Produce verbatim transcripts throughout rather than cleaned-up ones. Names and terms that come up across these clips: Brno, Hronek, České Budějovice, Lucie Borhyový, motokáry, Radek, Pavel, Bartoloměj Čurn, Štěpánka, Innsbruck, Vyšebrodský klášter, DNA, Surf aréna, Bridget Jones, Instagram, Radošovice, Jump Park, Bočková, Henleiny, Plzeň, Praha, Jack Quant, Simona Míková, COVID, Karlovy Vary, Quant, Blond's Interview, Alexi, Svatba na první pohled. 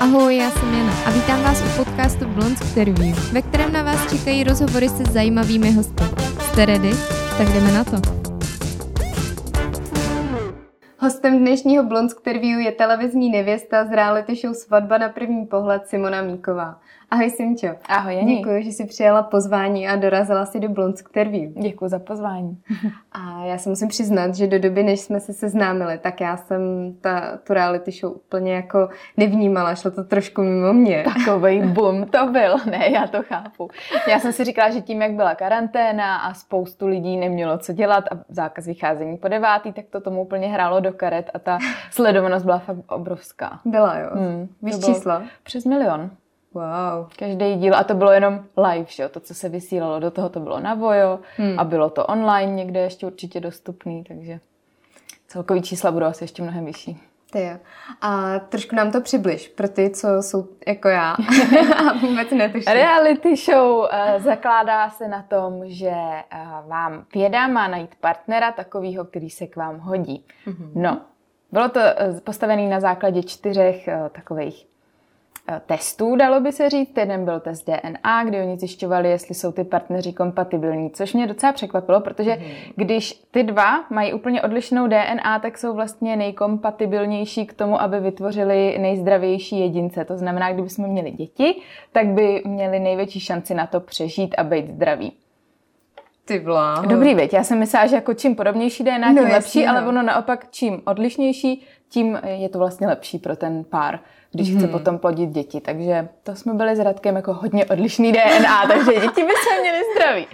Ahoj, já jsem Jana a vítám vás u podcastu Blond's Interview, ve kterém na vás čekají rozhovory se zajímavými hosty. Jste ready? Tak jdeme na to. Hostem dnešního Blond's Interview je televizní nevěsta z reality show Svatba na první pohled Simona Míková. Ahoj Simčo. Ahoj Jani. Děkuji, že jsi přijala pozvání a dorazila si do Blond's Interview. Děkuji za pozvání. A já se musím přiznat, že do doby, než jsme se seznámili, tak já jsem ta, tu reality show úplně jako nevnímala, šlo to trošku mimo mě. Takovej boom to byl, ne, já to chápu. Já jsem si říkala, že tím, jak byla karanténa a spoustu lidí nemělo co dělat a zákaz vycházení po devátý, tak to tomu úplně hrálo do karet a ta sledovanost byla fakt obrovská. Byla, jo. Hmm, Víš čísla? Přes milion. Wow. Každý díl. A to bylo jenom live, že? To, co se vysílalo. Do toho to bylo na Voyo hmm. a bylo to online někde ještě určitě dostupný, takže celkový čísla budou asi ještě mnohem vyšší. Tyjo. A trošku nám to přibliž pro ty, co jsou jako já a vůbec netuším. Reality show zakládá se na tom, že vám věda má najít partnera takového, který se k vám hodí. Mm-hmm. No, bylo to postavené na základě čtyřech takových testů, dalo by se říct. Jeden byl test D N A, kdy oni zjišťovali, jestli jsou ty partneři kompatibilní, což mě docela překvapilo, protože mm. když ty dva mají úplně odlišnou D N A, tak jsou vlastně nejkompatibilnější k tomu, aby vytvořili nejzdravější jedince. To znamená, kdybychom měli děti, tak by měli největší šanci na to přežít a být zdraví. Ty vláho. Dobrý, věď, já jsem myslela, že jako čím podobnější D N A, no, tím lepší, no. Ale ono naopak čím odlišnější, tím je to vlastně lepší pro ten pár, když hmm. chce potom plodit děti. Takže to jsme byli s Radkem jako hodně odlišný D N A, takže děti by se měly zdraví.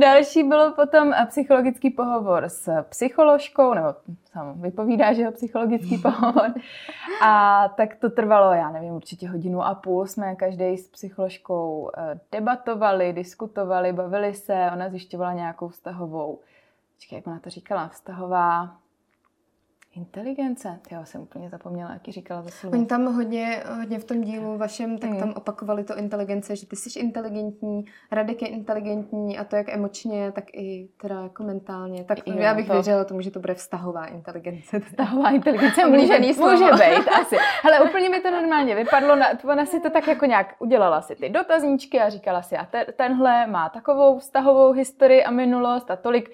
Další bylo potom psychologický pohovor s psycholožkou, nebo samo vypovídá, že je psychologický pohovor. A tak to trvalo, já nevím, určitě hodinu a půl. Jsme každý s psycholožkou debatovali, diskutovali, bavili se. Ona zjišťovala nějakou vztahovou, počkej, jak ona to říkala, vztahová... inteligence. Já jsem úplně zapomněla, jak ji říkala za slovo. Oni tam hodně, hodně v tom dílu vašem, tak mm. tam opakovali to inteligence, že ty jsi inteligentní, Radek je inteligentní a to jak emočně, tak i teda jako mentálně. Tak jo, já bych to... věřila tomu, že to bude vztahová inteligence. Vztahová inteligence může, může být asi. Hele, úplně mi to normálně vypadlo. Na, ona si to tak jako nějak udělala si ty dotazníčky a říkala si a te, tenhle má takovou vztahovou historii a minulost a tolik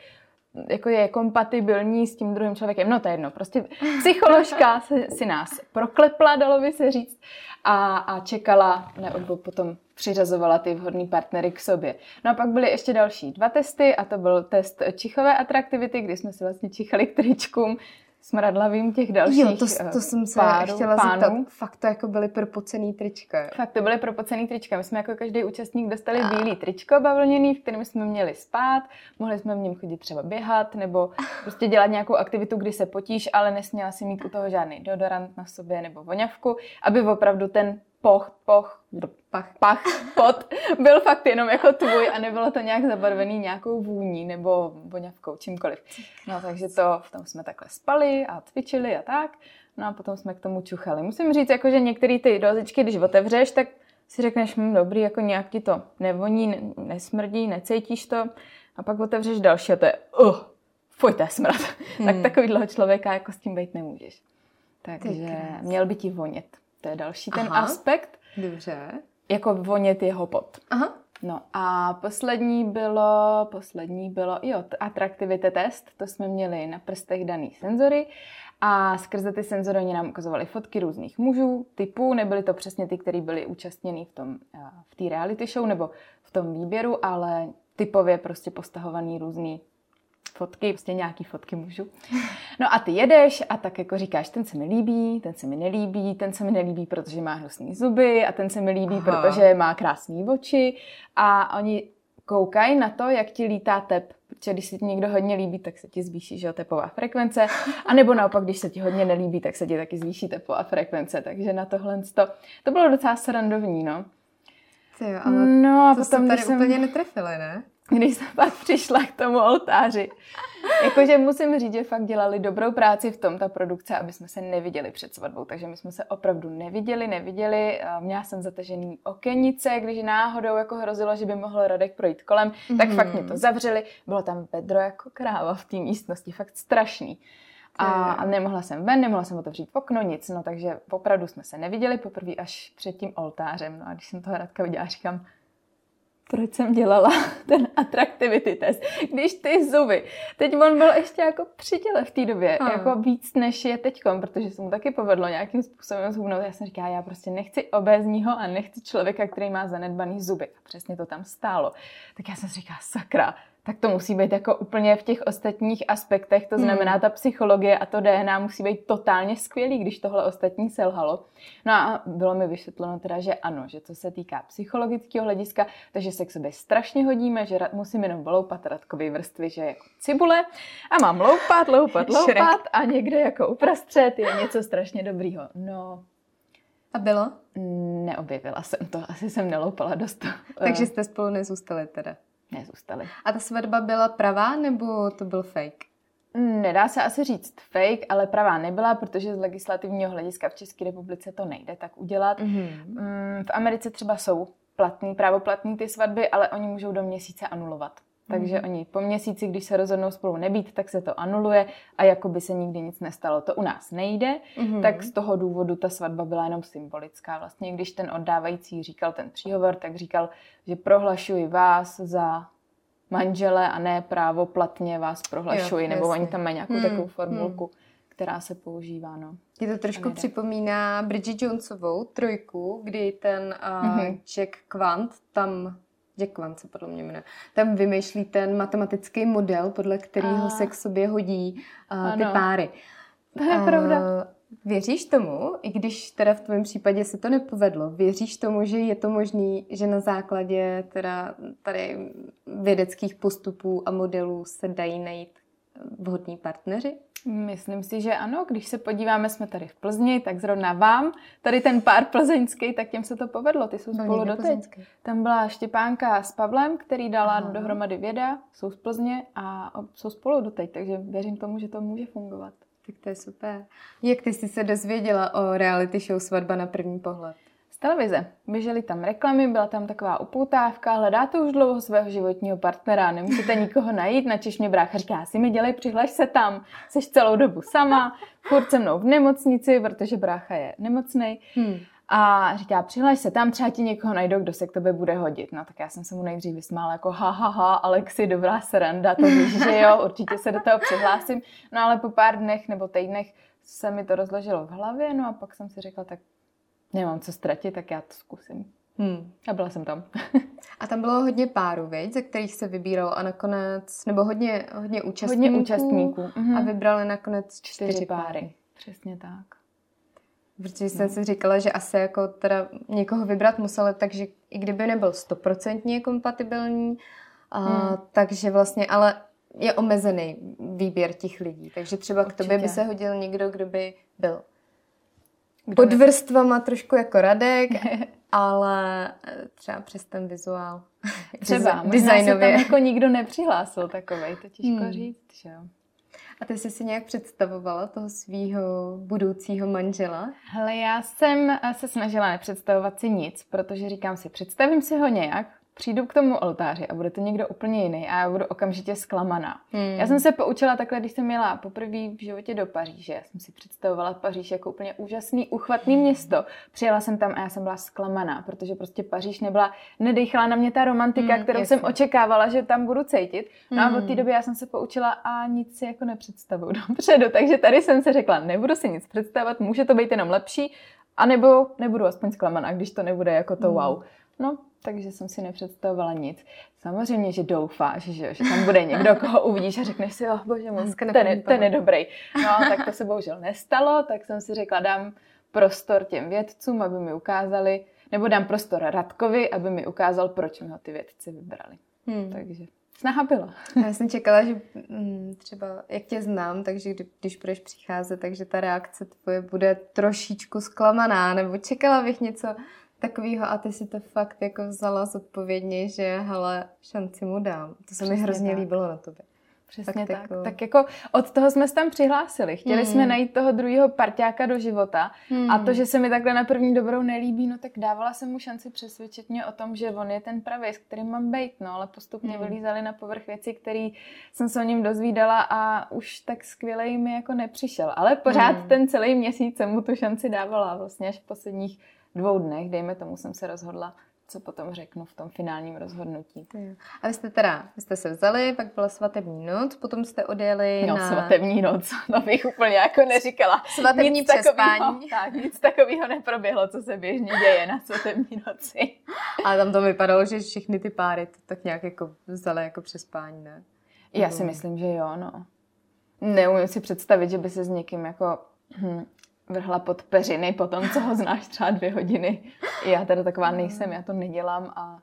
jako je kompatibilní s tím druhým člověkem. No to je jedno, prostě psycholožka si nás proklepla, dalo by se říct, a, a čekala, nebo potom přiřazovala ty vhodný partnery k sobě. No a pak byly ještě další dva testy a to byl test čichové atraktivity, kdy jsme si vlastně čichali k tričkům smradlavým těch dalších párů. Jo, to, to jsem se párů, chtěla pánů. zeptat. Fakt to jako byly propocený trička. Jo. Fakt to byly propocený trička. My jsme jako každý účastník dostali a... bílý tričko bavlněný, v kterém jsme měli spát, mohli jsme v něm chodit třeba běhat, nebo prostě dělat nějakou aktivitu, kdy se potíš, ale nesměla si mít u toho žádný deodorant na sobě nebo voňavku, aby opravdu ten poch, poch, pach, pach, pot byl fakt jenom jako tvůj a nebylo to nějak zabarvený nějakou vůní nebo voňavkou, čímkoliv. No takže to, v tom jsme takhle spali a cvičili a tak. No a potom jsme k tomu čuchali. Musím říct, jako, že některé ty dozičky, když otevřeš, tak si řekneš, hm, dobrý, jako nějak ti to nevoní, nesmrdí, necítíš to. A pak otevřeš další a to je, uh, fuj, to je smrad. Hmm. Tak takovýhleho člověka jako s tím bejt nemůžeš. Takže měl by ti vonět. To je další ten Aha, aspekt. Dobře. Jako vonět jeho pot. Aha. No a poslední bylo, poslední bylo, jo, atraktivity test. To jsme měli na prstech daný senzory a skrze ty senzory oni nám ukazovali fotky různých mužů, typů. Nebyly to přesně ty, který byli účastněný v tom, v té reality show nebo v tom výběru, ale typově prostě postahovaný různý fotky, prostě nějaký fotky mužů. No a ty jedeš a tak jako říkáš, ten se mi líbí, ten se mi nelíbí, ten se mi nelíbí, protože má hnusný zuby a ten se mi líbí, Aha. protože má krásný oči a oni koukají na to, jak ti lítá tep, protože když se ti někdo hodně líbí, tak se ti zvýší, že, tepová frekvence, a nebo naopak, když se ti hodně nelíbí, tak se ti taky zvýší tepová frekvence, takže na tohle to, to bylo docela srandovní, no. Jo, ale no a to potom, se tady jsem... úplně netrefili, ne? Když jsem pak přišla k tomu oltáři. Jakože musím říct, že fakt dělali dobrou práci v tom, ta produkce, aby jsme se neviděli před svatbou. Takže my jsme se opravdu neviděli, neviděli. Měla jsem zatažený okenice, když náhodou jako hrozilo, že by mohl Radek projít kolem, tak mm. fakt mě to zavřeli. Bylo tam vedro jako kráva v té místnosti, fakt strašný. A, a nemohla jsem ven, nemohla jsem otevřít okno, nic. No, takže opravdu jsme se neviděli poprvé až před tím oltářem. No a když jsem toho Radka viděla, říkám, proč jsem dělala ten atraktivity test, když ty zuby. Teď on byl ještě jako při těle v té době, hmm. jako víc než je teďkom, protože se mu taky povedlo nějakým způsobem zhubnout. Já jsem říkala, já prostě nechci obézního a nechci člověka, který má zanedbaný zuby. A přesně to tam stálo. Tak já jsem si říkala, sakra, tak to musí být jako úplně v těch ostatních aspektech, to znamená hmm. ta psychologie a to D N A musí být totálně skvělý, když tohle ostatní selhalo. No a bylo mi vysvětleno teda, že ano, že to se týká psychologického hlediska, takže se k sobě strašně hodíme, že musím jenom loupat Radkovy vrstvy, že jako cibule a mám loupat, loupat, loupat a někde jako uprostřed je něco strašně dobrýho. No. A bylo? Neobjevila jsem to, asi jsem neloupala dost. Takže jste spolu nezůstali teda? Nezůstaly. A ta svatba byla pravá, nebo to byl fake? Nedá se asi říct fake, ale pravá nebyla, protože z legislativního hlediska v České republice to nejde tak udělat. Mm-hmm. V Americe třeba jsou platný, právoplatný ty svatby, ale oni můžou do měsíce anulovat. Takže oni po měsíci, když se rozhodnou spolu nebýt, tak se to anuluje a jako by se nikdy nic nestalo. To u nás nejde, mm-hmm. tak z toho důvodu ta svatba byla jenom symbolická. Vlastně když ten oddávající říkal ten příhovor, tak říkal, že prohlašuji vás za manžele a ne právo platně vás prohlašuji, jo, nebo jasný. Oni tam mají nějakou mm, takovou formulku, mm. která se používá. No. Je to trošku připomíná Bridget Jonesovou trojku, kdy ten Jack uh, mm-hmm. Quant tam... Quant se podle mě jmenuje. Tam vymýšlí ten matematický model, podle kterého a... se k sobě hodí uh, ty páry. To je uh, pravda. Věříš tomu, i když teda v tvém případě se to nepovedlo, věříš tomu, že je to možný, že na základě teda tady vědeckých postupů a modelů se dají najít vhodní partneři? Myslím si, že ano. Když se podíváme, jsme tady v Plzni, tak zrovna vám, tady ten pár plzeňský, tak těm se to povedlo, ty jsou spolu doteď. Tam byla Štěpánka s Pavlem, který dala Aha. dohromady věda, jsou z Plzně a jsou spolu doteď, takže věřím tomu, že to může fungovat. Tak to je super. Jak ty jsi se dozvěděla o reality show Svatba na první pohled? Televize. Běžely tam reklamy, byla tam taková upoutávka, hledáte už dlouho svého životního partnera, nemůžete nikoho najít, načež mě brácha říká, si mi dělej, přihlaš se tam, seš celou dobu sama, furt se mnou v nemocnici, protože brácha je nemocnej. Hmm. A říká, přihlaš se tam, třeba ti někoho najdou, kdo se k tobě bude hodit. No tak já jsem se mu nejdřív vysmála jako ha, ha, ha, Alexi, dobrá sranda, to víš, že jo, určitě se do toho přihlásím. No ale po pár dnech nebo týdnech se mi to rozložilo v hlavě, no a pak jsem si řekla, tak nemám co ztratit, tak já to zkusím. Hmm. A byla jsem tam. A tam bylo hodně párů, viď, ze kterých se vybíralo a nakonec, nebo hodně, hodně účastníků. Hodně účastníků. A vybrali nakonec čtyři, čtyři páry. páry. Přesně tak. Protože no. jsem si říkala, že asi jako teda někoho vybrat musela, takže i kdyby nebyl stoprocentně kompatibilní, a, hmm. takže vlastně, ale je omezený výběr těch lidí. Takže třeba Určitě. K tobě by se hodil někdo, kdo by byl Kdo pod vrstvama trošku jako Radek, ale třeba přes ten vizuál. Třeba, možná se tam jako nikdo nepřihlásil takovej, to těžko hmm. říct, že jo. A ty jsi si nějak představovala toho svýho budoucího manžela? Hele, já jsem se snažila nepředstavovat si nic, protože říkám si, představím si ho nějak, přijdu k tomu oltáři a bude to někdo úplně jiný a já budu okamžitě zklamaná. Hmm. Já jsem se poučila takhle, když jsem jela poprvé v životě do Paříže. Já jsem si představovala Paříž jako úplně úžasný, uchvatný město. Přijela jsem tam a já jsem byla zklamaná, protože prostě Paříž nebyla, nedýchala na mě ta romantika, hmm, kterou jasný. Jsem očekávala, že tam budu cítit. No hmm. a od té doby já jsem se poučila a nic si jako nepředstavuju dopředu. Takže tady jsem se řekla, nebudu si nic představovat, může to být jenom lepší, anebo nebudu aspoň zklamaná, když to nebude jako to wow. No, takže jsem si nepředstavovala nic. Samozřejmě, že doufáš, že, že tam bude někdo, koho uvidíš a řekneš si, oh bože, můj, ten, ten je dobrý. No, tak to se bohužel nestalo, tak jsem si řekla, dám prostor těm vědcům, aby mi ukázali, nebo dám prostor Radkovi, aby mi ukázal, proč mi ho ty vědci vybrali. Hmm. Takže snaha byla. Já jsem čekala, že třeba, jak tě znám, takže když budeš přicházet, takže ta reakce tvoje bude trošičku zklamaná, nebo čekala bych něco takovýho a ty si to fakt jako vzala zodpovědně, že hele, šanci mu dám. To se Přesně mi hrozně tak. líbilo na tobě. Přesně tak. Tak, jako... tak jako od toho jsme se tam přihlásili. Chtěli hmm. jsme najít toho druhého parťáka do života hmm. a to, že se mi takhle na první dobrou nelíbí, no tak dávala jsem mu šanci přesvědčit mě o tom, že on je ten pravý, s kterým mám bejt, no, ale postupně hmm. vylízaly na povrch věci, které jsem se o něm dozvídala a už tak skvělej mi jako nepřišel. Ale pořád hmm. ten celý měsíc jsem mu tu šanci dávala, vlastně až v posledních dvou dnech, dejme tomu, jsem se rozhodla, co potom řeknu v tom finálním rozhodnutí. A vy jste teda, vy jste se vzali, pak byla svatební noc, potom jste odjeli no, na... svatební noc, to bych úplně jako neříkala. Svatební nic přespání. Takovýho, tak, nic takového neproběhlo, co se běžně děje na svatební noci. A tam to vypadalo, že všechny ty páry to tak nějak jako vzali jako přespání, ne? Já si myslím, že jo, no. Neumím si představit, že by se s někým jako... Hm, vrhla pod peřiny po tom, co ho znáš třeba dvě hodiny. Já teda taková nejsem, já to nedělám a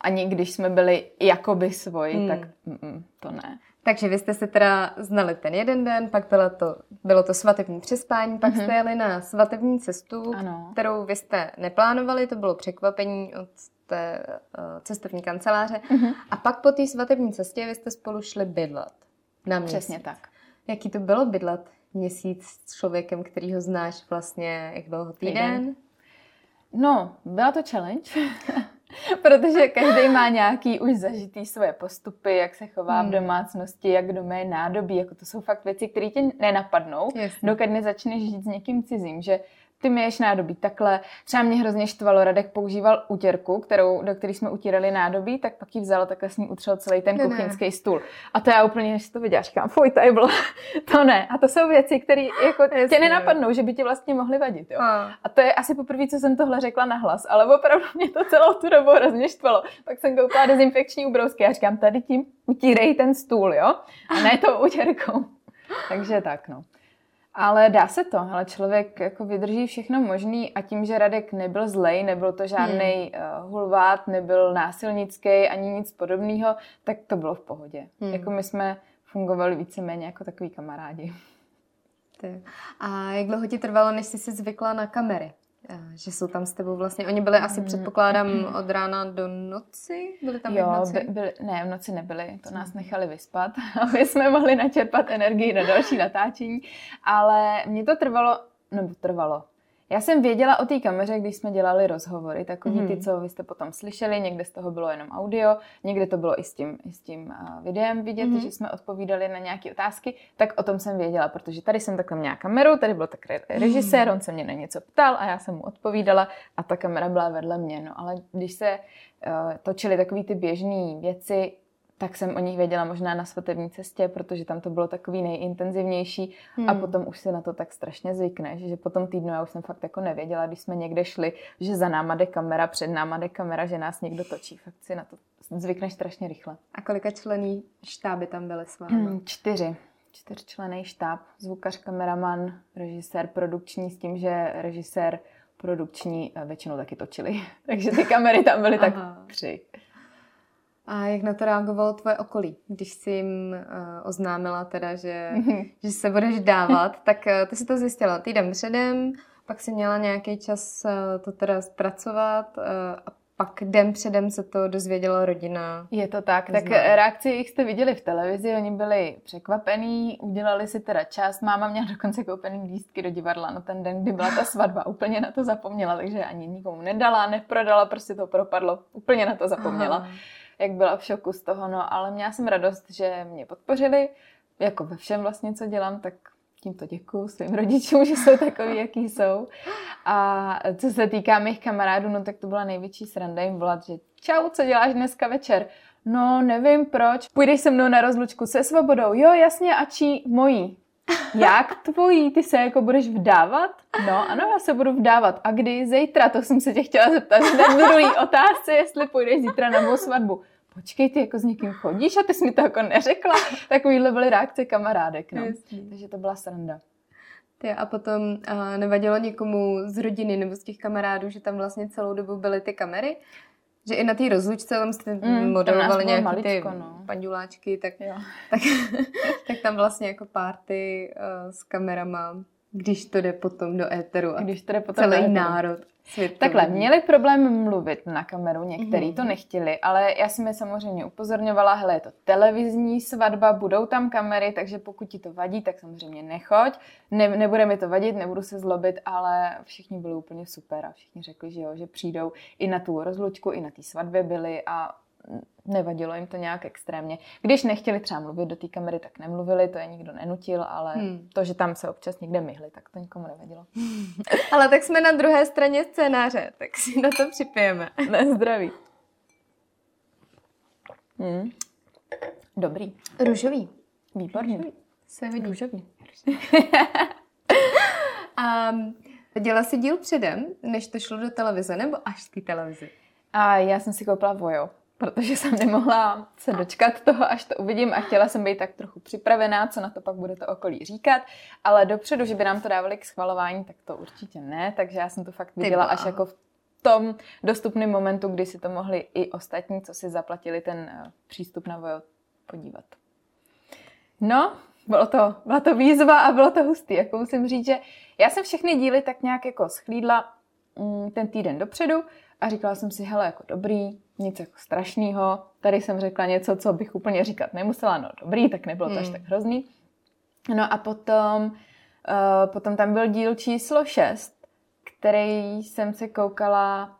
ani když jsme byli jakoby svoji, hmm. tak mm, to ne. Takže vy jste se teda znali ten jeden den, pak bylo to, bylo to svatební přespání, pak mm-hmm. jste jeli na svatební cestu, ano. kterou vy jste neplánovali, to bylo překvapení od té uh, cestovní kanceláře. Mm-hmm. A pak po té svatební cestě vy jste spolu šli bydlet na měsíc. Přesně tak. Jaký to bylo bydlet? Měsíc s člověkem, který ho znáš vlastně, jak dlouho týden? No, byla to challenge, protože každý má nějaký už zažitý svoje postupy, jak se chová hmm. v domácnosti, jak doma je nádobí, jako to jsou fakt věci, které tě nenapadnou, jasně. dokud nezačneš žít s někým cizím, že ty myješ nádobí takhle. Třeba mě hrozně štvalo, Radek používal utěrku, kterou, do které jsme utírali nádobí, tak pak ji vzal, takhle s ní utřel celý ten ne, kuchyňský ne. stůl. A to já úplně, než to viděla, říkám, fuj, tady bylo. To ne. A to jsou věci, které jako tě nenapadnou, že by ti vlastně mohly vadit. Jo? A. a to je asi poprvé, co jsem tohle řekla nahlas, ale opravdu mě to celou tu dobu hrozně štvalo. Pak jsem koupila dezinfekční ubrousky a říkám, tady tím utírej ten stůl, jo? A ne tou utěrkou. Takže tak, no. Ale dá se to, ale člověk jako vydrží všechno možný a tím, že Radek nebyl zlej, nebyl to žádnej hmm. hulvát, nebyl násilnický ani nic podobného, tak to bylo v pohodě. Hmm. Jako my jsme fungovali víceméně jako takový kamarádi. Ty. A jak dlouho ti trvalo, než jsi si zvykla na kamery? Že jsou tam s tebou vlastně, oni byli asi, předpokládám, od rána do noci? Byli tam jo, v noci? By, byli, ne, v noci nebyli, to nás nechali vyspat, aby jsme mohli načerpat energii na další natáčení, ale mě to trvalo, nebo trvalo. Já jsem věděla o té kameře, když jsme dělali rozhovory, takový hmm. ty, co vy jste potom slyšeli, někde z toho bylo jenom audio, někde to bylo i s tím, i s tím videem vidět, hmm. že jsme odpovídali na nějaké otázky, tak o tom jsem věděla, protože tady jsem takhle měla kameru, tady byl tak režisér, on se mě na něco ptal a já jsem mu odpovídala a ta kamera byla vedle mě, no ale když se uh, točily takový ty běžné věci, tak jsem o nich věděla možná na svatební cestě, protože tam to bylo takový nejintenzivnější hmm. a potom už se na to tak strašně zvykneš, že po tom týdnu já už jsem fakt jako nevěděla, když jsme někde šli, že za náma jde kamera, před náma jde kamera, že nás někdo točí. Fakt si na to zvykneš strašně rychle. A kolika člení štáby tam byly s vámi? Hmm, čtyři. Čtyřčlenný štáb. Zvukař, kameraman, režisér, produkční, s tím, že režisér, produkční většinou taky točili. Takže ty kamery tam byly tak tři. A jak na to reagovalo tvoje okolí? Když jsi jim uh, oznámila teda, že, že se budeš dávat, tak uh, ty jsi to zjistila týden předem, pak jsi měla nějaký čas uh, to teda zpracovat uh, a pak den předem se to dozvěděla rodina. Je to tak, tak reakci jich jste viděli v televizi, oni byli překvapení, udělali si teda čas, máma měla dokonce koupený lístky do divadla na ten den, kdy byla ta svatba, úplně na to zapomněla, takže ani nikomu nedala, neprodala, prostě to propadlo, úplně na to zapomněla. Aha. Jak byla v šoku z toho, no, ale měla jsem radost, že mě podpořili, jako ve všem vlastně, co dělám, tak tímto děkuju svým rodičům, že jsou takový, jaký jsou. A co se týká mých kamarádů, no tak to byla největší sranda jim volat, že čau, co děláš dneska večer? No, nevím proč, půjdeš se mnou na rozlučku se svobodou? Jo, jasně, a čí? Mojí. Jak tvojí? Ty se jako budeš vdávat? No, ano, já se budu vdávat. A kdy? Zítra, to jsem se tě chtěla zeptat. Na druhý otázce, jestli půjdeš zítra na mou svatbu. Počkej, ty jako s někým chodíš a ty jsi mi to jako neřekla. Takovýhle byly reakce kamarádek, no. Takže to byla sranda. Ty, a potom a nevadilo někomu z rodiny nebo z těch kamarádů, že tam vlastně celou dobu byly ty kamery? Že i na té rozlučce tam jste mm, modelovali nějaké maličko, ty no. panduláčky, tak, tak, tak tam vlastně jako párty uh, s kamerama Když to jde potom do éteru a když to jde potom celý do národ. Světový. Takhle, měli problém mluvit na kameru, některý to nechtěli, ale já jsem je samozřejmě upozorňovala, hele, je to televizní svatba, budou tam kamery, takže pokud ti to vadí, tak samozřejmě nechoď, ne, nebude mi to vadit, nebudu se zlobit, ale všichni byli úplně super a všichni řekli, že jo, že přijdou i na tu rozlučku, i na té svatbě byli a nevadilo jim to nějak extrémně. Když nechtěli třeba mluvit do té kamery, tak nemluvili, to je nikdo nenutil, ale hmm. to, že tam se občas někde myhli, tak to nikomu nevadilo. Ale tak jsme na druhé straně scénáře, tak si na to připijeme. Na zdraví. Hmm. Dobrý. Růžový. Výborný. Růžový. Se vidí. Růžový. A dělala si díl předem, než to šlo do televize, nebo až z té televize? A já jsem si koupila Voyo, protože jsem nemohla se dočkat toho, až to uvidím a chtěla jsem být tak trochu připravená, co na to pak bude to okolí říkat, ale dopředu, že by nám to dávali k schvalování, tak to určitě ne, takže já jsem to fakt viděla až jako v tom dostupném momentu, kdy si to mohli i ostatní, co si zaplatili ten přístup na Voyo, podívat. No, bylo to, byla to výzva a bylo to hustý, jako musím říct, že já jsem všechny díly tak nějak jako schlídla ten týden dopředu a říkala jsem si, hele, jako dobrý, nic jako strašného. Tady jsem řekla něco, co bych úplně říkat nemusela. No dobrý, tak nebylo to hmm. až tak hrozný. No a potom, uh, potom tam byl díl číslo šest, který jsem se koukala,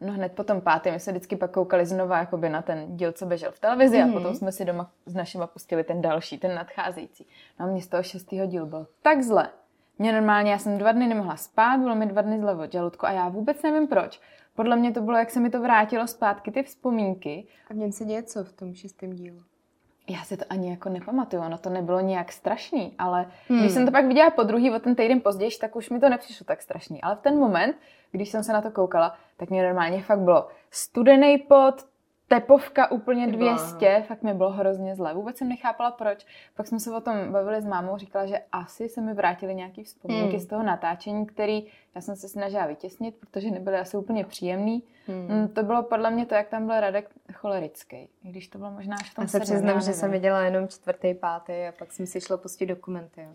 no hned po tom pátém. My jsme vždycky pak koukali znova jakoby na ten díl, co běžel v televizi hmm. a potom jsme si doma s našima pustili ten další, ten nadcházející. No a mě z toho šestého dílu bylo tak zle. Mě normálně, já jsem dva dny nemohla spát, bylo mi dva dny zle od žaludku a já vůbec nevím proč. Podle mě to bylo, jak se mi to vrátilo zpátky, ty vzpomínky. A v něm se děje co v tom šestém dílu? Já si to ani jako nepamatuju, ono to nebylo nějak strašný, ale hmm. když jsem to pak viděla po druhý o ten týden později, tak už mi to nepřišlo tak strašný. Ale v ten moment, když jsem se na to koukala, tak mě normálně fakt bylo studený pot, tepovka úplně dvě stě, fakt mi bylo hrozně zle. Vůbec jsem nechápala proč. Pak jsme se o tom bavili s mámou, říkala, že asi se mi vrátily nějaké vzpomínky hmm. z toho natáčení, který já jsem se snažila vytěsnit, protože nebyly asi úplně příjemný. Hmm. To bylo podle mě to, jak tam byl Radek cholerický, i když to bylo možná až v tom sedmém. Já se přiznám, že jsem viděla jenom čtvrtý, pátý a pak jsem si šla pustit dokumenty.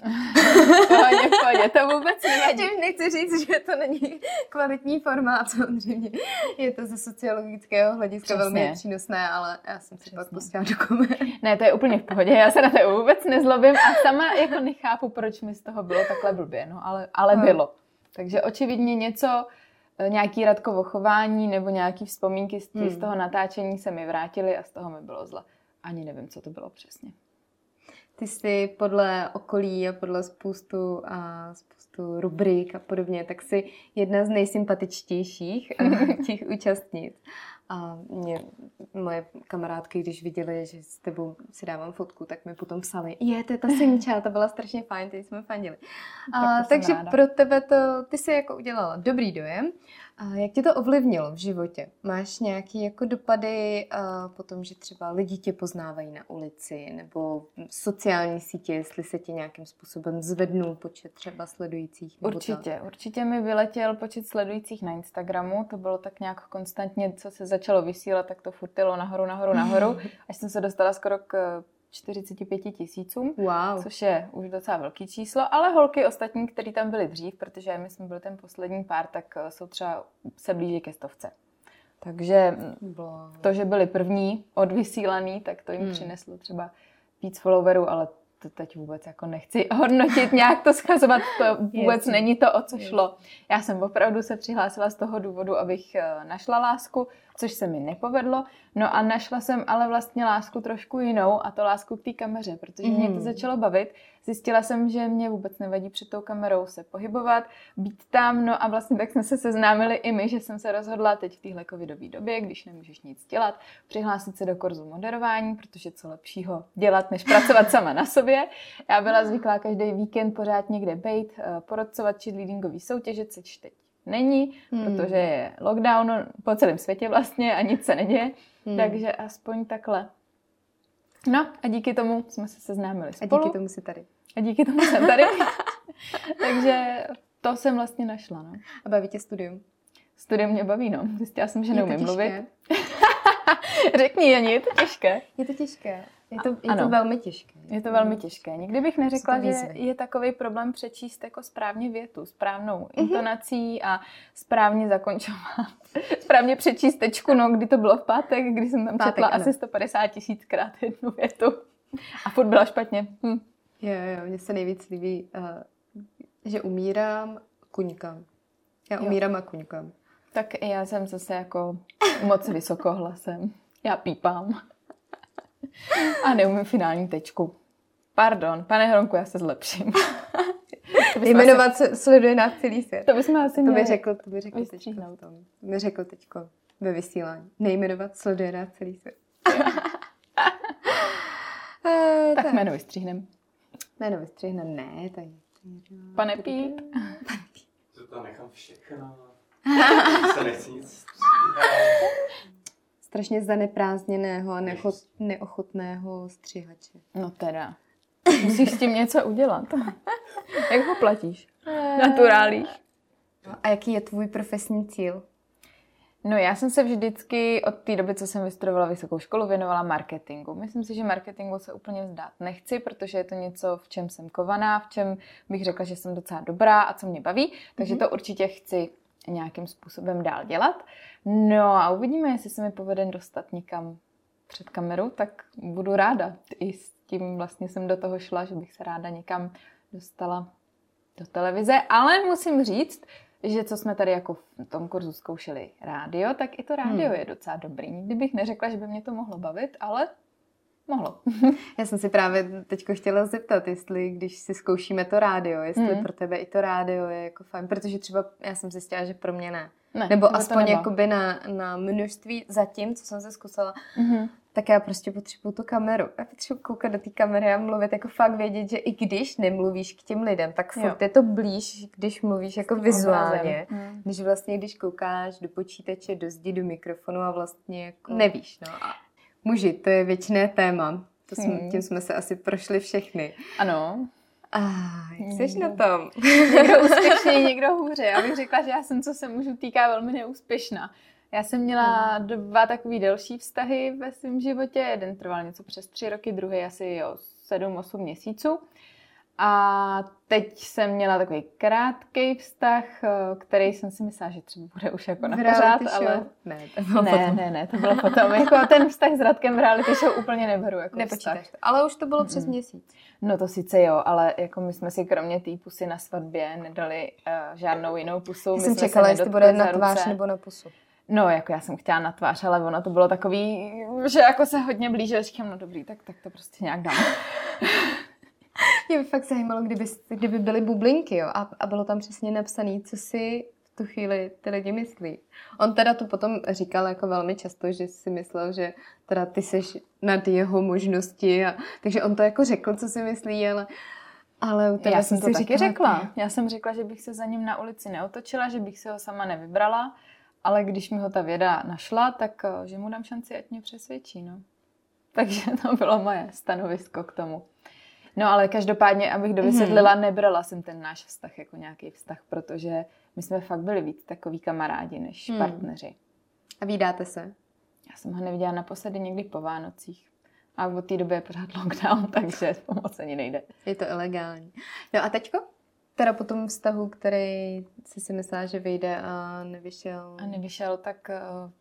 Pohodě, pohodě, to vůbec nevadí. Tím nechci říct, že to není kvalitní forma a samozřejmě je to ze sociologického hlediska velmi přínosné, ale já jsem si Přesně. pak pustila dokument. Ne, to je úplně v pohodě, já se na to vůbec nezlobím a sama jako nechápu, proč mi z toho bylo takhle blbě, no, ale, ale no. bylo. Takže očividně něco, nějaký Radkovo chování nebo nějaký vzpomínky z, hmm. z toho natáčení se mi vrátily a z toho mi bylo zle. Ani nevím, co to bylo přesně. Ty jsi podle okolí a podle spoustu, a spoustu rubrik a podobně, tak jsi jedna z nejsympatičtějších těch účastnic. A mě, moje kamarádky, když viděly, že s tebou si dávám fotku, tak mi potom psali, je, to je ta Simča, ta byla strašně fajn, teď jsme fandili. A, takže ráda. Pro tebe to, ty jsi jako udělala dobrý dojem. A jak tě to ovlivnilo v životě? Máš nějaké jako dopady po tom, že třeba lidi tě poznávají na ulici nebo sociální sítě, jestli se ti nějakým způsobem zvednul počet třeba sledujících? Nebo určitě, tak? určitě mi vyletěl počet sledujících na Instagramu, to bylo tak nějak konstantně, co se začalo vysílat, tak to furt jelo nahoru, nahoru, nahoru, až jsem se dostala skoro k čtyřicet pět tisícům, wow. což je už docela velký číslo, ale holky ostatní, které tam byly dřív, protože my jsme byli ten poslední pár, tak jsou třeba se blíží ke stovce. Takže to, že byli první odvysílaný, tak to jim hmm. přineslo třeba víc followerů, ale to teď vůbec jako nechci hodnotit, nějak to schazovat, to vůbec yes. není to, o co yes. šlo. Já jsem opravdu se přihlásila z toho důvodu, abych našla lásku, což se mi nepovedlo, no a našla jsem ale vlastně lásku trošku jinou a to lásku k té kameře, protože mm. mě to začalo bavit. Zjistila jsem, že mě vůbec nevadí před tou kamerou se pohybovat, být tam, no a vlastně tak jsme se seznámili i my, že jsem se rozhodla teď v téhle covidové době, když nemůžeš nic dělat, přihlásit se do kurzu moderování, protože co lepšího dělat, než pracovat sama na sobě. Já byla zvyklá každý víkend pořád někde bejt, porodcovat či leadingový soutěže, což teď není, hmm. protože je lockdown po celém světě vlastně a nic se neděje, hmm. takže aspoň takhle. No a díky tomu jsme se seznámili spolu. A díky tomu jsi tady. A díky tomu jsem tady. Takže to jsem vlastně našla. No. A baví tě studium? Studium mě baví, no. Zjistila jsem, že neumím mluvit. Řekni, Jani, je to těžké. Je to těžké. Je to, je to velmi těžké. Je to velmi těžké. Nikdy bych neřekla, že je takový problém přečíst jako správně větu, správnou mm-hmm. intonací a správně zakončovat. Správně přečíst tečku, no, kdy to bylo v pátek, kdy jsem tam pátek, četla ano. asi sto padesát tisíckrát jednu větu. A furt byla špatně. Hm. Jo, jo, mně se nejvíc líbí, uh, že umírám, kuňkám. Já umírám jo. a kuňkám. Tak já jsem zase jako moc vysoko hlasem. Já pípám. A neumím finální tečku. Pardon, pane Hronku, já se zlepším. Jmenovat asi... sleduje nás celý svět. To bychom asi měli. To by řekl, to by řekl teďko. To by řekl teďko ve vysílání. Nejmenovat sleduje nás celý svět. e, tak, tak jméno vystřihnem. Jméno vystřihnem, ne. Tak... Pane Píp. To tam nechám všechno. Se nechci nic strašně zaneprázdněného a necho- neochotného střihače. No teda. Musíš s tím něco udělat. Jak ho platíš? Naturálích. A jaký je tvůj profesní cíl? No já jsem se vždycky od té doby, co jsem vystudovala vysokou školu, věnovala marketingu. Myslím si, že marketingu se úplně vzdát nechci, protože je to něco, v čem jsem kovaná, v čem bych řekla, že jsem docela dobrá a co mě baví. Takže to určitě chci nějakým způsobem dál dělat. No a uvidíme, jestli se mi povede dostat někam před kameru, tak budu ráda. I s tím vlastně jsem do toho šla, že bych se ráda někam dostala do televize, ale musím říct, že co jsme tady jako v tom kurzu zkoušeli rádio, tak i to rádio hmm. je docela dobrý. Nikdy bych neřekla, že by mě to mohlo bavit, ale mohlo. Já jsem si právě teďko chtěla zeptat, jestli, když si zkoušíme to rádio, jestli mm. pro tebe i to rádio je jako fajn, protože třeba já jsem zjistila, že pro mě ne. ne Nebo aspoň jakoby na, na množství zatím, co jsem se zkusila, mm-hmm. tak já prostě potřebuju tu kameru. Já potřebuju koukat do té kamery a mluvit, jako fakt vědět, že i když nemluvíš k těm lidem, tak furt jo. je to blíž, když mluvíš jako vizuálně. Mm. Když vlastně, když koukáš do počítače, do zdi, do mikrofonu a vlastně jako nevíš, no. Muži, to je věčné téma. To jsme, hmm. Tím jsme se asi prošli všechny. Ano. A jak jsi hmm. na tom? Někdo úspěšný, někdo hůře. Já bych řekla, že já jsem, co se mužů týká, velmi neúspěšná. Já jsem měla dva takový delší vztahy ve svém životě. Jeden trval něco přes tři roky, druhý asi o sedm, osm měsíců. A teď jsem měla takový krátký vztah, který jsem si myslela, že třeba bude už jako na pořád, ale... Ne, to bylo ne, potom. Ne, ne, to bylo potom. Jako ten vztah s Radkem v reality show úplně neberu jako nepočítáš vztah. Ale už to bylo mm. přes měsíc. No to sice jo, ale jako my jsme si kromě té pusy na svatbě nedali uh, žádnou jinou pusu. Já jsem čekala, jestli bude na tvář nebo na pusu. No, jako já jsem chtěla na tvář, ale ono to bylo takový, že jako se hodně blíže, říkám, no dobrý, tak, tak to prostě nějak dám. Mě by fakt zajímalo, kdyby, kdyby byly bublinky, jo, a, a bylo tam přesně napsané, co si v tu chvíli ty lidi myslí. On teda to potom říkal jako velmi často, že si myslel, že teda ty seš nad jeho možnosti, a, takže on to jako řekl, co si myslí, ale, ale u tebe já jsem to taky řekla. Já jsem řekla, že bych se za ním na ulici neotočila, že bych se ho sama nevybrala, ale když mi ho ta věda našla, tak že mu dám šanci, ať mě přesvědčí, no. Takže to bylo moje stanovisko k tomu. No ale každopádně, abych dovysvětlila, mm. nebrala jsem ten náš vztah jako nějaký vztah, protože my jsme fakt byli víc takový kamarádi než mm. partneři. A vídáte se? Já jsem ho neviděla naposledy někdy po Vánocích. A od té doby je pořád lockdown, takže pomoc ani nejde. Je to ilegální. No a teďko? Teda po tom vztahu, který jsi si myslela, že vyjde a nevyšel? A nevyšel, tak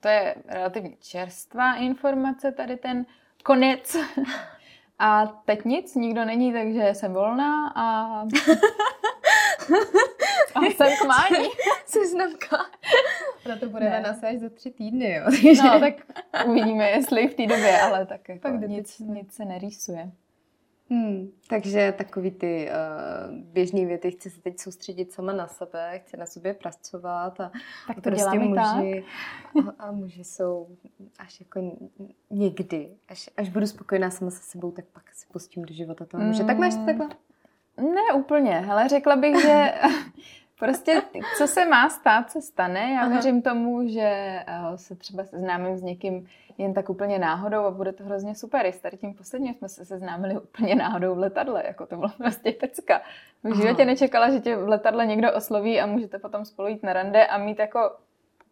to je relativně čerstvá informace, tady ten konec. A teď nic, nikdo není, takže jsem volná a, a jsem k mání. Jsi znamka. Ona to bude ne. na nás až za tři týdny, jo. Takže... No, tak uvidíme, jestli v té době, ale tak jako nic, nic se nerýsuje. Hmm, takže takový ty uh, běžný věty, chci se teď soustředit sama na sebe, chci na sobě pracovat a, tak to a prostě muži a, a muži jsou až jako někdy, až, až budu spokojená sama se sebou, tak pak se pustím do života toho muže. Mm. Tak máš to takhle? Ne úplně, hele, řekla bych, že prostě co se má stát, se stane. Já Aha. věřím tomu, že se třeba seznámím s někým jen tak úplně náhodou a bude to hrozně super. I s tady tím posledním jsme se seznámili úplně náhodou v letadle, jako to bylo prostě pecka. V životě nečekala, že tě v letadle někdo osloví a můžete potom spolu jít na rande a mít jako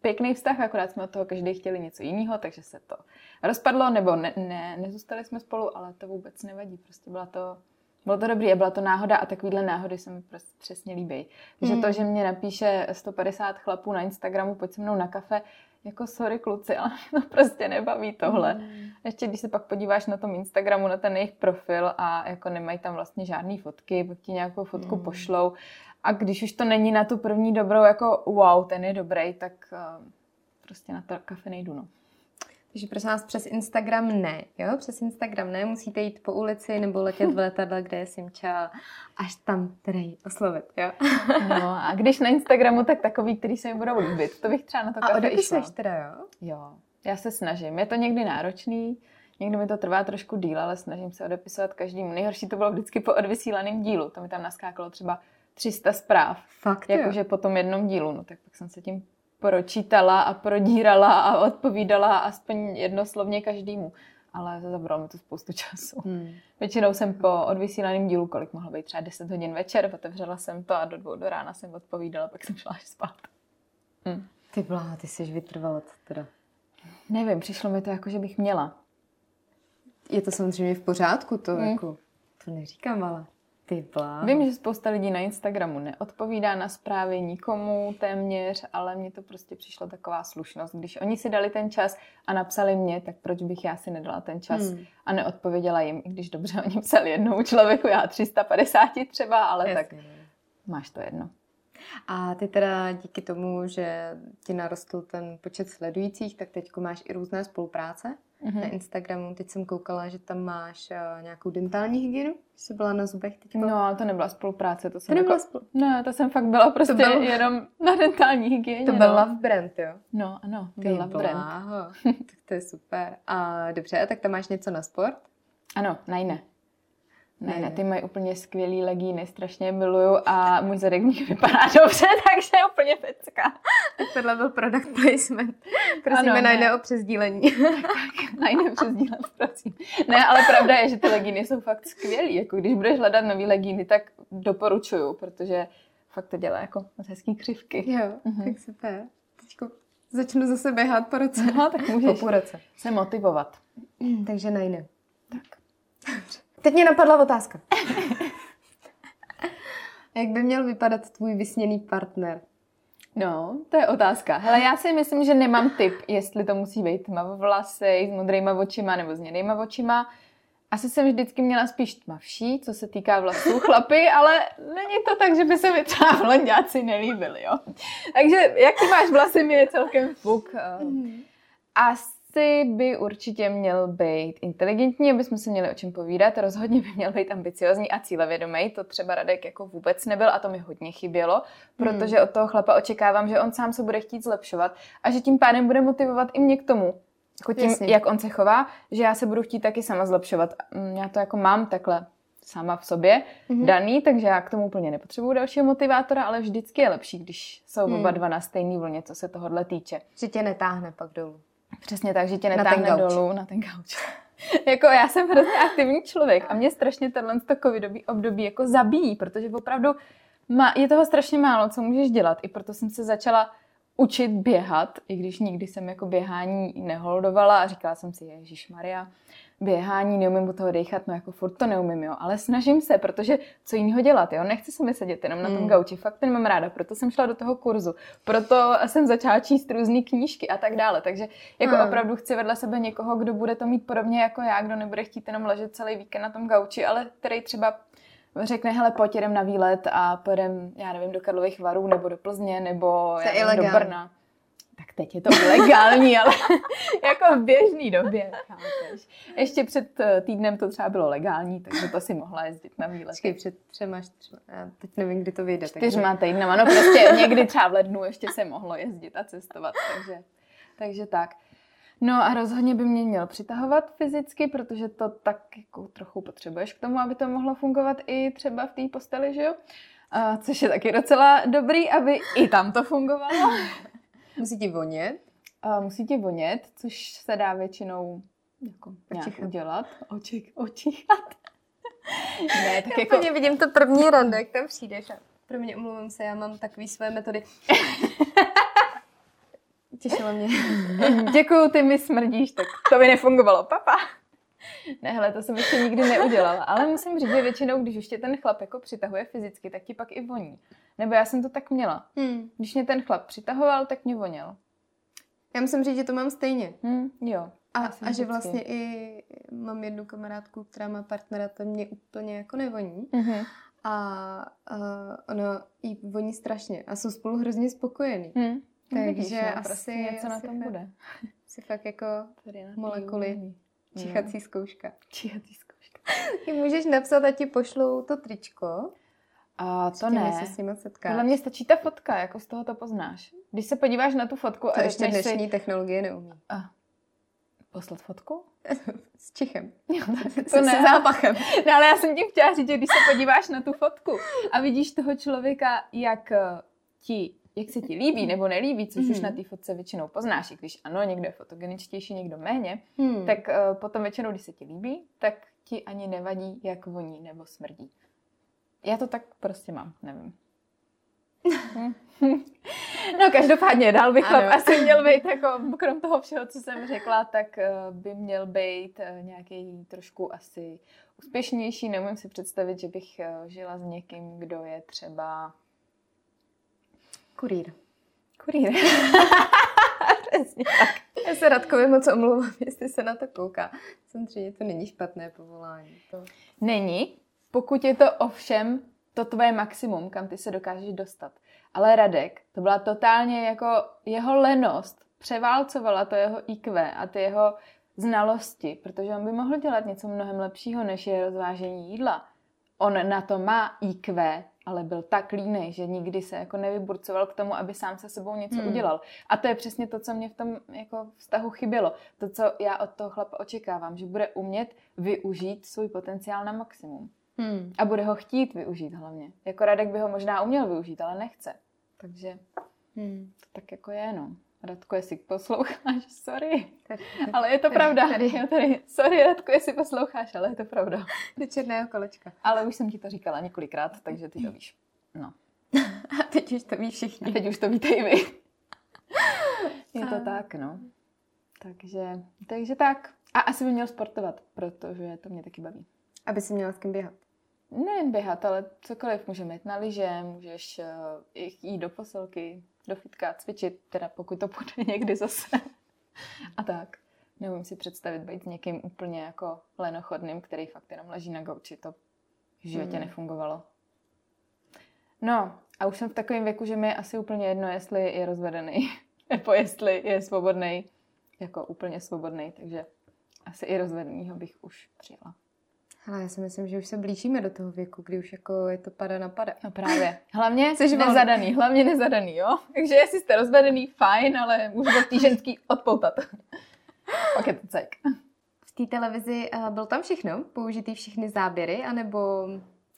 pěkný vztah, akorát jsme od toho každý chtěli něco jiného, takže se to rozpadlo, nebo ne, ne, nezůstali jsme spolu, ale to vůbec nevadí. Prostě byla to, bylo to dobrý a byla to náhoda a takovýhle náhody se mi prostě přesně líbí. Takže mm. to, že mě napíše sto padesát chlapů na Instagramu, pojď se mnou na kafe, jako sorry kluci, ale to prostě nebaví tohle. Mm. Ještě když se pak podíváš na tom Instagramu, na ten jejich profil a jako nemají tam vlastně žádný fotky, pak ti nějakou fotku mm. pošlou a když už to není na tu první dobrou, jako wow, ten je dobrý, tak uh, prostě na to kafe nejdu, no. Takže prosím vás, přes Instagram ne, jo? Přes Instagram ne, musíte jít po ulici nebo letět v letadle, kde je Simča, až tam teda jí oslovit, jo? No a když na Instagramu, tak takový, který se mi budou líbit, to bych třeba na to kafe išla. A odepisuješ teda, jo? Jo, já se snažím, je to někdy náročný, někdy mi to trvá trošku díl, ale snažím se odepisovat každému. Nejhorší to bylo vždycky po odvysílaném dílu, to mi tam naskákalo třeba tři sta zpráv. Fakt, jakože po tom jednom dílu, no tak pak jsem se tím pročítala a prodírala a odpovídala aspoň jednoslovně každému. Ale zabralo mi to spoustu času. Hmm. Většinou jsem po odvysílaném dílu, kolik mohlo být třeba deset hodin večer, otevřela jsem to a do dvou do rána jsem odpovídala, pak jsem šla až spát. Hmm. Ty bláha, ty jsi vytrvalec teda. Nevím, přišlo mi to jako, že bych měla. Je to samozřejmě v pořádku, to hmm. jako, to neříkám, ale... Vím, že spousta lidí na Instagramu neodpovídá na zprávy nikomu téměř, ale mně to prostě přišla taková slušnost. Když oni si dali ten čas a napsali mě, tak proč bych já si nedala ten čas hmm. a neodpověděla jim, i když dobře oni psali jednomu člověku, já tři sta padesáti třeba, ale jasně, tak máš to jedno. A ty teda díky tomu, že ti narostl ten počet sledujících, tak teď máš i různé spolupráce mm-hmm. na Instagramu. Teď jsem koukala, že tam máš uh, nějakou dentální hygienu, že jsi byla na zubech teď. No, ale to nebyla spolupráce. To, jsem to nebyla jako... spolu... No, to jsem fakt byla prostě byl... jenom na dentální hygieně. To byl no. Love Brand, jo? No, ano, byl Love Brand. Tak to je super. A dobře, tak tam máš něco na sport? Ano, na jiné. Ne, ne, ty mají úplně skvělý legíny, strašně miluju a můj zadek mě vypadá dobře, takže je úplně pecka. Tak tohle byl product placement. Prosíme, najde o přesdílení. Tak, tak, najde o přesdílení, prosím. Ne, ale pravda je, že ty legíny jsou fakt skvělý. Jako když budeš hledat nový legíny, tak doporučuju, protože fakt to dělá jako moc hezký křivky. Jo, mhm. tak super. Teďko začnu zase běhat po roce. No, tak můžeš po roce se motivovat. Takže najde. Tak. Dobře. Teď mě napadla otázka. Jak by měl vypadat tvůj vysněný partner? No, to je otázka. Hele, já si myslím, že nemám tip, jestli to musí být tmavovlasej, s modrýma očima nebo s hnědejma očima. Asi jsem vždycky měla spíš tmavší, co se týká vlasů chlapy, ale není to tak, že by se mi třeba blonďáci nelíbili, jo. Takže jaký máš vlasy, mi je celkem fuk. A by určitě měl být inteligentní, aby jsme se měli o čem povídat. Rozhodně by měl být ambiciózní a cílevědomý. To třeba Radek jako vůbec nebyl a to mi hodně chybělo, protože od toho chlapa očekávám, že on sám se bude chtít zlepšovat a že tím pádem bude motivovat i mě k tomu, jako tím, jak on se chová, že já se budu chtít taky sama zlepšovat. Já to jako mám takhle sama v sobě mm-hmm. daný, takže já k tomu úplně nepotřebuju dalšího motivátora, ale vždycky je lepší, když jsou mm. oba dva na stejný vlně, co se tohodle týče. Že tě netáhne pak dolů. Přesně tak, že tě netáhne na dolů na ten gauč. Jako já jsem hrozně aktivní člověk a mě strašně tenhle covidový období jako zabíjí, protože opravdu má, je toho strašně málo, co můžeš dělat. I proto jsem se začala učit běhat, i když nikdy jsem jako běhání neholdovala a říkala jsem si, ježišmarja, běhání, neumím u toho dejchat, no jako furt to neumím, jo, ale snažím se, protože co jiného dělat, jo, nechci se mi sedět jenom na tom mm. gauči, fakt to nemám ráda, proto jsem šla do toho kurzu, proto jsem začala číst různý knížky a tak dále, takže jako mm. opravdu chci vedle sebe někoho, kdo bude to mít podobně jako já, kdo nebude chtít jenom ležet celý víkend na tom gauči, ale který třeba řekne, hele, pojď, jdem na výlet a pojedem, já nevím, do Karlových Varů nebo do Plzně, nebo já nevím, do Brna. Tak teď je to ilegální, ale jako v běžný době. Ještě před týdnem to třeba bylo legální, takže to si mohla jezdit na výlet. Počkej, před třema, čtyřma, já teď nevím, kdy to vyjde. Čtyřma takže... týdnama, no prostě někdy třeba v lednu ještě se mohlo jezdit a cestovat, takže, takže tak. No a rozhodně by mě měl přitahovat fyzicky, protože to tak jako trochu potřebuješ k tomu, aby to mohlo fungovat i třeba v té posteli, že jo? A což je taky docela dobrý, aby i tam to fungovalo. Musí ti vonět? A musí ti vonět, což se dá většinou jako nějak udělat. Oček, očíchat. Ne, tak já jako... úplně vidím to první rande, jak tam přijdeš. Pro mě, omluvím se, já mám takový své metody. Těšilo mě. Děkuju, ty mi smrdíš, tak to by nefungovalo, papa. Ne, hele, to jsem ještě nikdy neudělala, ale musím říct, že většinou, když už tě ten chlap jako přitahuje fyzicky, tak ti pak i voní. Nebo já jsem to tak měla. Hmm. Když mě ten chlap přitahoval, tak mě voněl. Já musím říct, že to mám stejně. Hmm, jo. A, a že vlastně i mám jednu kamarádku, která má partnera, to mě úplně jako nevoní. Mm-hmm. A, a ono jí voní strašně. A jsou spolu hrozně spokojení. Hmm. Takže vidíš, no, asi... Prostě něco na tom bude. Si fakt jako molekuly. Čichací zkouška. Čichací zkouška. Ty můžeš napsat a ti pošlou to tričko. A to ne. Se s nimi setkáš. Podle mě stačí ta fotka, jako z toho to poznáš. Když se podíváš na tu fotku... To a ještě dnešní si... technologie neumí. A. Poslat fotku? S čichem. Jo, to ne. Se zápachem. No, ale já jsem tím chtěla říct, že když se podíváš na tu fotku a vidíš toho člověka, jak ti... jak se ti líbí nebo nelíbí, což mm. už na té fotce většinou poznáš, i když ano, někdo je fotogeničtější, někdo méně, mm. tak uh, potom většinou, když se ti líbí, tak ti ani nevadí, jak voní nebo smrdí. Já to tak prostě mám, nevím. No každopádně, dál bych chlap asi měl být, jako krom toho všeho, co jsem řekla, tak uh, by měl být uh, nějaký trošku asi úspěšnější. Neumím si představit, že bych uh, žila s někým, kdo je třeba... Kurýr. Kurýr. Přesně tak. Já se Radkovi moc omlouvám, jestli se na to kouká. Samozřejmě to není špatné povolání. To... Není, pokud je to ovšem to tvoje maximum, kam ty se dokážeš dostat. Ale Radek, to byla totálně jako jeho lenost, převálcovala to jeho í kvé a ty jeho znalosti, protože on by mohl dělat něco mnohem lepšího, než je rozvážení jídla. On na to má í kvé, ale byl tak línej, že nikdy se jako nevyburcoval k tomu, aby sám se sebou něco hmm. udělal. A to je přesně to, co mě v tom jako vztahu chybělo. To, co já od toho chlapa očekávám, že bude umět využít svůj potenciál na maximum. Hmm. A bude ho chtít využít hlavně. Jako Radek by ho možná uměl využít, ale nechce. Takže hmm. to tak jako je, no. Radko, jestli posloucháš, sorry. Tady, tady, ale je to tady, pravda. Tady. Jo, tady. Sorry, Radko, jestli posloucháš, ale je to pravda. Do černého kolečka. Ale už jsem ti to říkala několikrát, takže ty to víš. No. A teď už to ví všichni. A teď už to víte i vy. Je to a... tak, no. Takže, takže tak. A asi by měl sportovat, protože to mě taky baví. Aby si měla s kým běhat. Nejen běhat, ale cokoliv. Můžeme jít na lyže, můžeš jít do posilky, do fitka, cvičit, teda pokud to bude někdy zase. A tak. Neumím si představit být s někým úplně jako lenochodným, který fakt jenom leží na gauči. To v životě nefungovalo. No, a už jsem v takovém věku, že mi je asi úplně jedno, jestli je rozvedený, nebo jestli je svobodný, jako úplně svobodný, takže asi i rozvedenýho bych už přijela. Ale já si myslím, že už se blížíme do toho věku, kdy už jako je to pada na pada. No právě. Hlavně nezadaný, hlavně nezadaný, jo? Takže jestli jste rozvedený, fajn, ale můžu to tý ženský odpoutat. Pak je to cek. V té televizi uh, byl tam všechno? Použitý všechny záběry, anebo...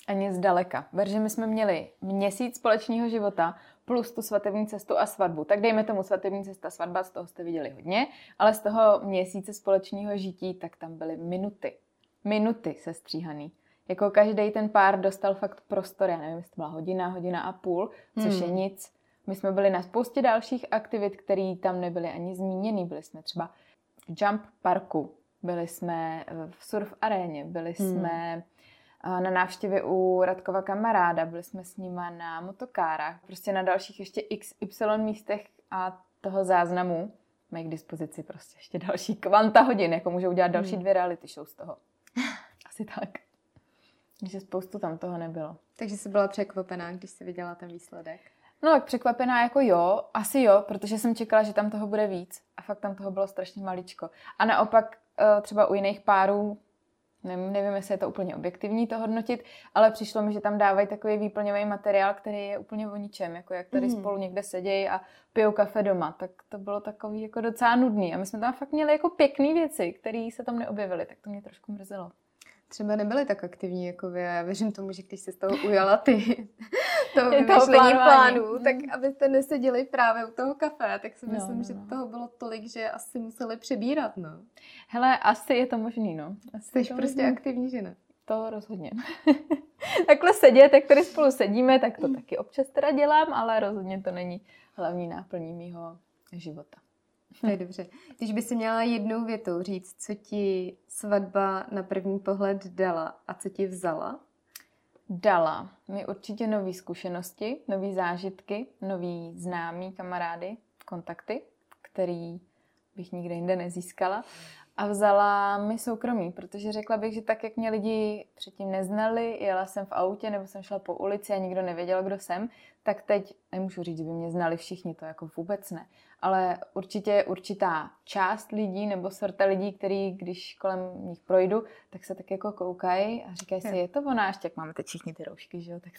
Ani zdaleka. Protože my jsme měli měsíc společného života plus tu svatební cestu a svatbu. Tak dejme tomu svatební cesta, svatba, z toho jste viděli hodně, ale z toho měsíce společného žití, tak tam byly minuty. Minuty sestříhaný. Jako každý ten pár dostal fakt prostor, já nevím, jestli to byla hodina, hodina a půl, což hmm. je nic. My jsme byli na spoustě dalších aktivit, které tam nebyly ani zmíněný. Byli jsme třeba v Jump Parku, byli jsme v Surf aréně, byli hmm. jsme na návštěvě u Radkova kamaráda, byli jsme s nima na motokárách, prostě na dalších ještě iks ypsilon místech a toho záznamu mají k dispozici prostě ještě další kvanta hodin, jako můžou udělat další dvě reality show z toho. Asi tak. Takže spoustu tam toho nebylo. Takže jsi byla překvapená, když jsi viděla ten výsledek? No tak překvapená jako jo, asi jo, protože jsem čekala, že tam toho bude víc a fakt tam toho bylo strašně maličko. A naopak třeba u jiných párů, nevím, nevím jestli je to úplně objektivní to hodnotit, ale přišlo mi, že tam dávají takový výplňový materiál, který je úplně o ničem, jako jak tady mm. spolu někde sedějí a pijou kafe doma, tak to bylo takový jako docela nudný. A my jsme tam fakt měli jako pěkný věci, které se tam neobjevily, tak to mě trošku mrzelo. Třeba nebyli tak aktivní jako vy a já věřím tomu, že když se z toho ujala ty toho vymýšlení plánů, tak abyste neseděli právě u toho kafe, tak si myslím, no, no. že toho bylo tolik, že asi museli přebírat, no. Hele, asi je to možný, no. Jsi prostě možný. Aktivní žena. To rozhodně. Takhle sedět, jak tady spolu sedíme, tak to taky občas teda dělám, ale rozhodně to není hlavní náplní mýho života. To je dobře. Když by si měla jednou větou říct, co ti svatba na první pohled dala a co ti vzala? Dala mi určitě nové zkušenosti, nové zážitky, nové známí, kamarády, kontakty, který bych nikde jinde nezískala. A vzala mi soukromí, protože řekla bych, že tak, jak mě lidi předtím neznali, jela jsem v autě nebo jsem šla po ulici a nikdo nevěděl, kdo jsem, tak teď nemůžu říct, že by mě znali všichni, to jako vůbec ne. Ale určitě určitá část lidí nebo sorta lidí, který, když kolem nich projdu, tak se tak jako koukají a říkají si, je to ona, ještě jak máme teď všichni ty roušky, že jo, tak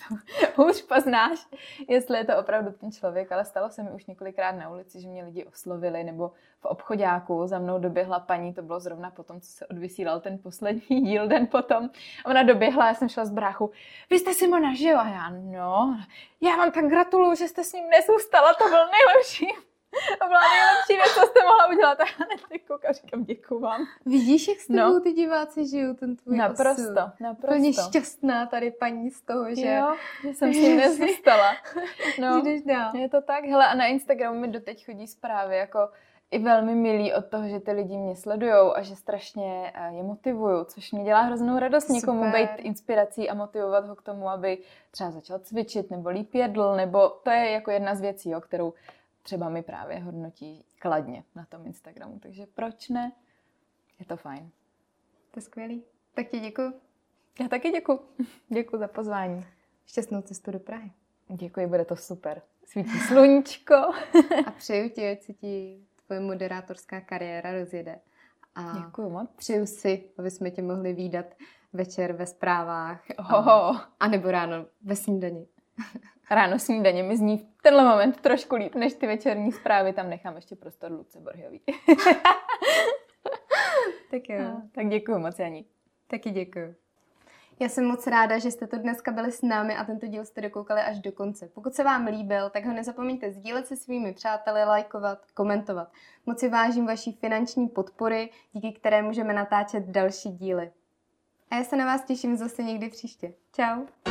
to už poznáš, jestli je to opravdu ten člověk, ale stalo se mi už několikrát na ulici, že mě lidi oslovili, nebo v obchoďáku za mnou doběhla paní, to bylo zrovna potom, co se odvysílal ten poslední díl, den potom, ona doběhla, já jsem šla z bráchu, vy jste Simona, že jo, a já, no, já vám tak gratuluju, že jste s ním nezůstala, to byl nejlepší. To byla nejlepší věc, co jste mohla udělat. A já hned koukám, říkám, děkuju vám. Vidíš, jak s tebou no. ty diváci žijou ten tvůj naprosto, osud. Naprosto. Plně šťastná tady paní z toho, že, jo, že jsem s tím nezůstala. No, je to tak. Hele, a na Instagramu mi doteď chodí zprávy, jako i velmi milí od toho, že ty lidi mě sledujou a že strašně je motivuju, což mě dělá hroznou radost někomu být inspirací a motivovat ho k tomu, aby třeba začal cvičit nebo líp jedl, nebo to je jako jedna z věcí, jo, kterou třeba mi právě hodnotí kladně na tom Instagramu, takže proč ne? Je to fajn. To je skvělý. Tak ti děkuju. Já taky děkuju. Děkuju za pozvání. Šťastnou cestu do Prahy. Děkuji, bude to super. Svítí sluníčko. A přeju ti, ať se ti tvoje moderátorská kariéra rozjede. A děkuju moc. Přeju si, aby jsme tě mohli vídat večer ve zprávách. Oho. A nebo ráno ve snídani. Ráno snídaně mi zní v tenhle moment trošku líp než ty večerní zprávy. Tam nechám ještě prostor Lucie Borhyový. Tak jo. No, tak děkuju moc, Janí. Taky děkuju. Já jsem moc ráda, že jste tu dneska byli s námi a tento díl jste dokoukali až do konce. Pokud se vám líbil, tak ho nezapomeňte sdílet se svými přáteli, lajkovat, komentovat. Moc si vážím vaší finanční podpory, díky které můžeme natáčet další díly. A já se na vás těším zase někdy příště. Čau.